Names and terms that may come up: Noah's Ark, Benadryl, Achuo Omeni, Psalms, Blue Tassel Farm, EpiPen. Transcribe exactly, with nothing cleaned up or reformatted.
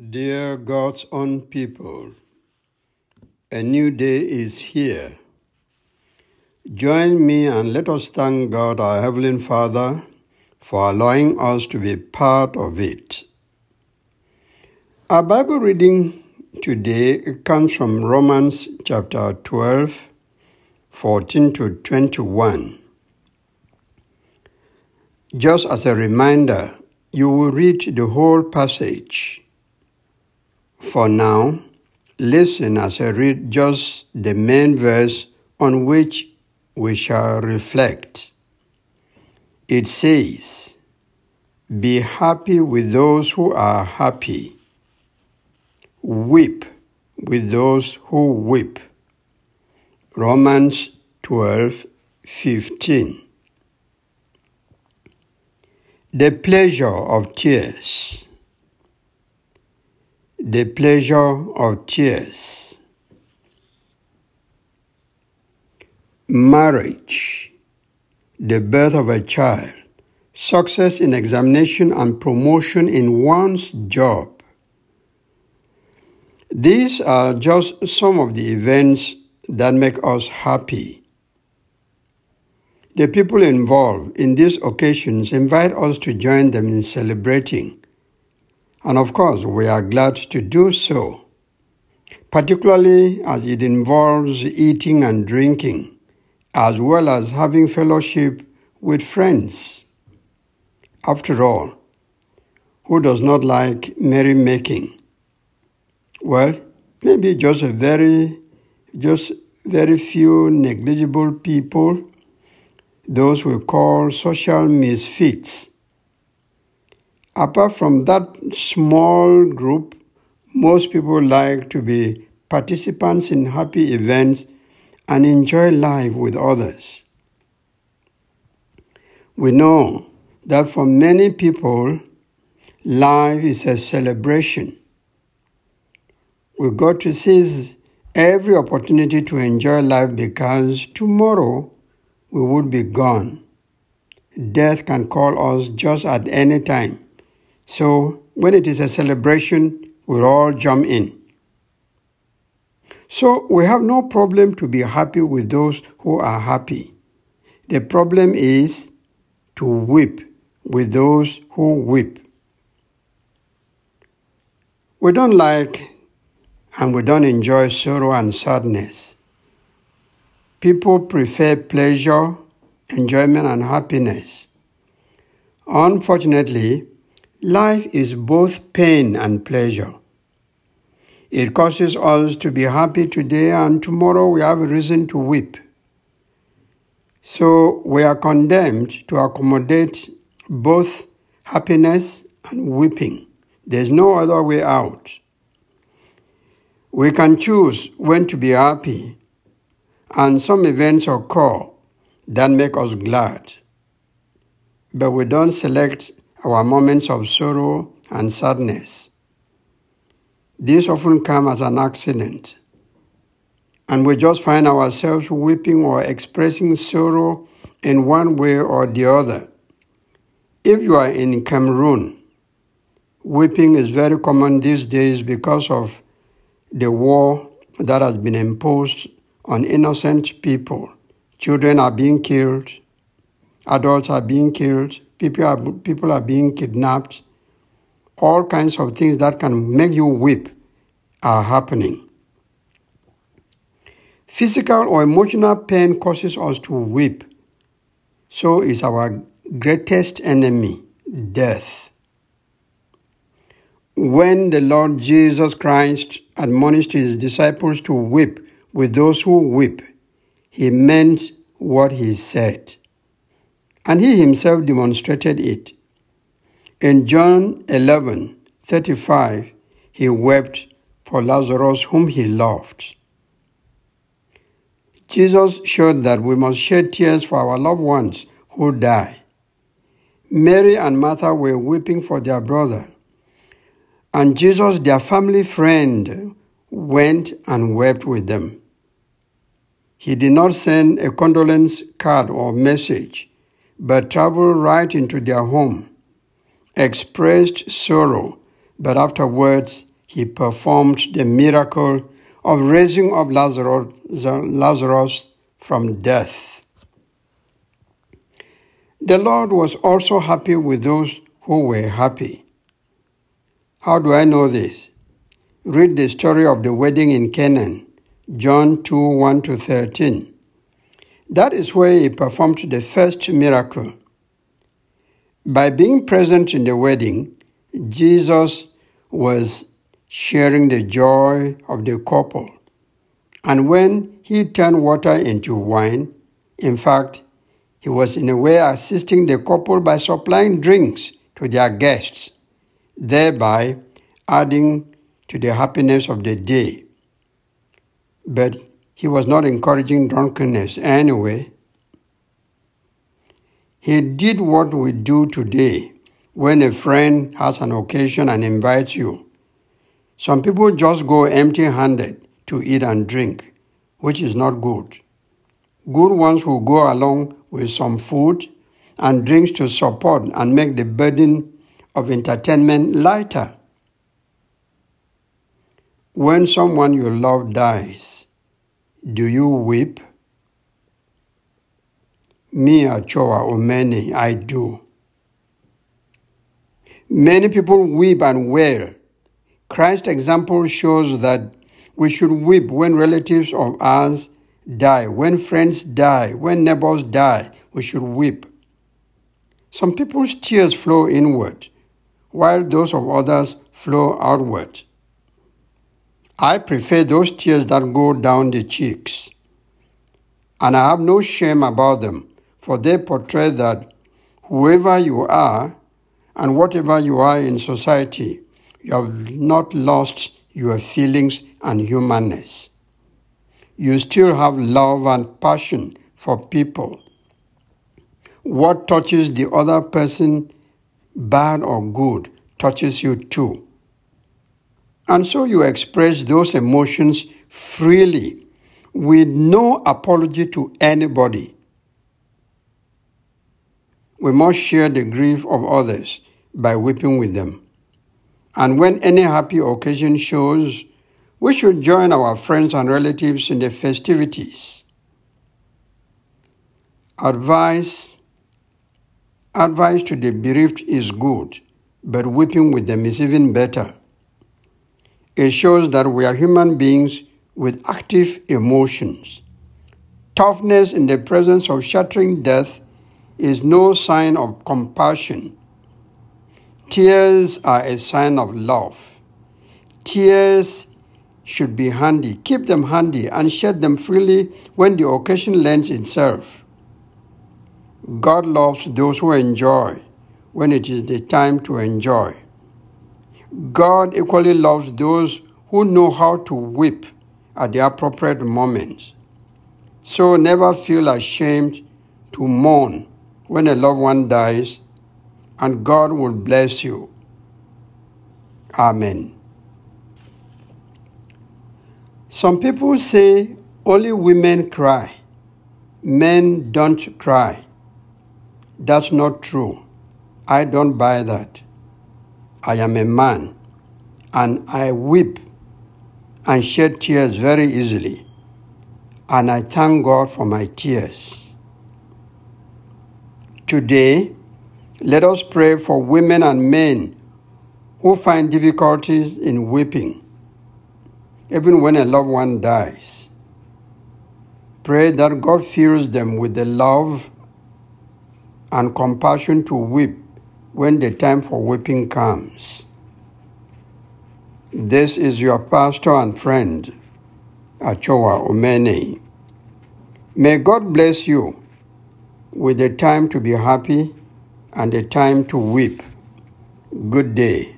Dear God's own people, a new day is here. Join me and let us thank God, our Heavenly Father, for allowing us to be part of it. Our Bible reading today comes from Romans chapter twelve, fourteen to twenty-one. Just as a reminder, you will read the whole passage. For now, listen as I read just the main verse on which we shall reflect. It says, "Be happy with those who are happy. Weep with those who weep." Romans twelve fifteen. The pleasure of tears. The pleasure of tears. Marriage, the birth of a child, success in examination and promotion in one's job. These are just some of the events that make us happy. The people involved in these occasions invite us to join them in celebrating. And of course, we are glad to do so, particularly as it involves eating and drinking, as well as having fellowship with friends. After all, who does not like merrymaking? Well, maybe just a very, just very few negligible people, those we call social misfits. Apart from that small group, most people like to be participants in happy events and enjoy life with others. We know that for many people, life is a celebration. We've got to seize every opportunity to enjoy life because tomorrow we would be gone. Death can call us just at any time. So, when it is a celebration, we'll all jump in. So, we have no problem to be happy with those who are happy. The problem is to weep with those who weep. We don't like and we don't enjoy sorrow and sadness. People prefer pleasure, enjoyment, and happiness. Unfortunately, life is both pain and pleasure. It causes us to be happy today, and tomorrow we have a reason to weep. So we are condemned to accommodate both happiness and weeping. There's no other way out. We can choose when to be happy, and some events occur that make us glad. But we don't select our moments of sorrow and sadness. These often come as an accident, and we just find ourselves weeping or expressing sorrow in one way or the other. If you are in Cameroon, weeping is very common these days because of the war that has been imposed on innocent people. Children are being killed, adults are being killed, People are, people are being kidnapped. All kinds of things that can make you weep are happening. Physical or emotional pain causes us to weep. So is our greatest enemy, death. When the Lord Jesus Christ admonished his disciples to weep with those who weep, he meant what he said. And he himself demonstrated it. In John eleven thirty-five, he wept for Lazarus whom he loved. Jesus showed that we must shed tears for our loved ones who die. Mary and Martha were weeping for their brother, and Jesus, their family friend, went and wept with them. He did not send a condolence card or message, but traveled right into their home, expressed sorrow, but afterwards he performed the miracle of raising up Lazarus, Lazarus from death. The Lord was also happy with those who were happy. How do I know this? Read the story of the wedding in Canaan, John two, one to thirteen. That is where he performed the first miracle. By being present in the wedding, Jesus was sharing the joy of the couple. And when he turned water into wine, in fact, he was in a way assisting the couple by supplying drinks to their guests, thereby adding to the happiness of the day. But he was not encouraging drunkenness anyway. He did what we do today when a friend has an occasion and invites you. Some people just go empty-handed to eat and drink, which is not good. Good ones will go along with some food and drinks to support and make the burden of entertainment lighter. When someone you love dies, do you weep? Me, Achuo Omeni, I do. Many people weep and wail. Christ's example shows that we should weep when relatives of ours die, when friends die, when neighbors die, we should weep. Some people's tears flow inward, while those of others flow outward. I prefer those tears that go down the cheeks. And I have no shame about them, for they portray that whoever you are and whatever you are in society, you have not lost your feelings and humanness. You still have love and passion for people. What touches the other person, bad or good, touches you too. And so you express those emotions freely, with no apology to anybody. We must share the grief of others by weeping with them. And when any happy occasion shows, we should join our friends and relatives in the festivities. Advice, advice to the bereaved is good, but weeping with them is even better. It shows that we are human beings with active emotions. Toughness in the presence of shattering death is no sign of compassion. Tears are a sign of love. Tears should be handy. Keep them handy and shed them freely when the occasion lends itself. God loves those who enjoy when it is the time to enjoy. God equally loves those who know how to weep at the appropriate moments. So never feel ashamed to mourn when a loved one dies, and God will bless you. Amen. Some people say only women cry, men don't cry. That's not true. I don't buy that. I am a man, and I weep and shed tears very easily, and I thank God for my tears. Today, let us pray for women and men who find difficulties in weeping, even when a loved one dies. Pray that God fills them with the love and compassion to weep when the time for weeping comes. This is your pastor and friend, Achuo Omeni. May God bless you with the time to be happy and the time to weep. Good day.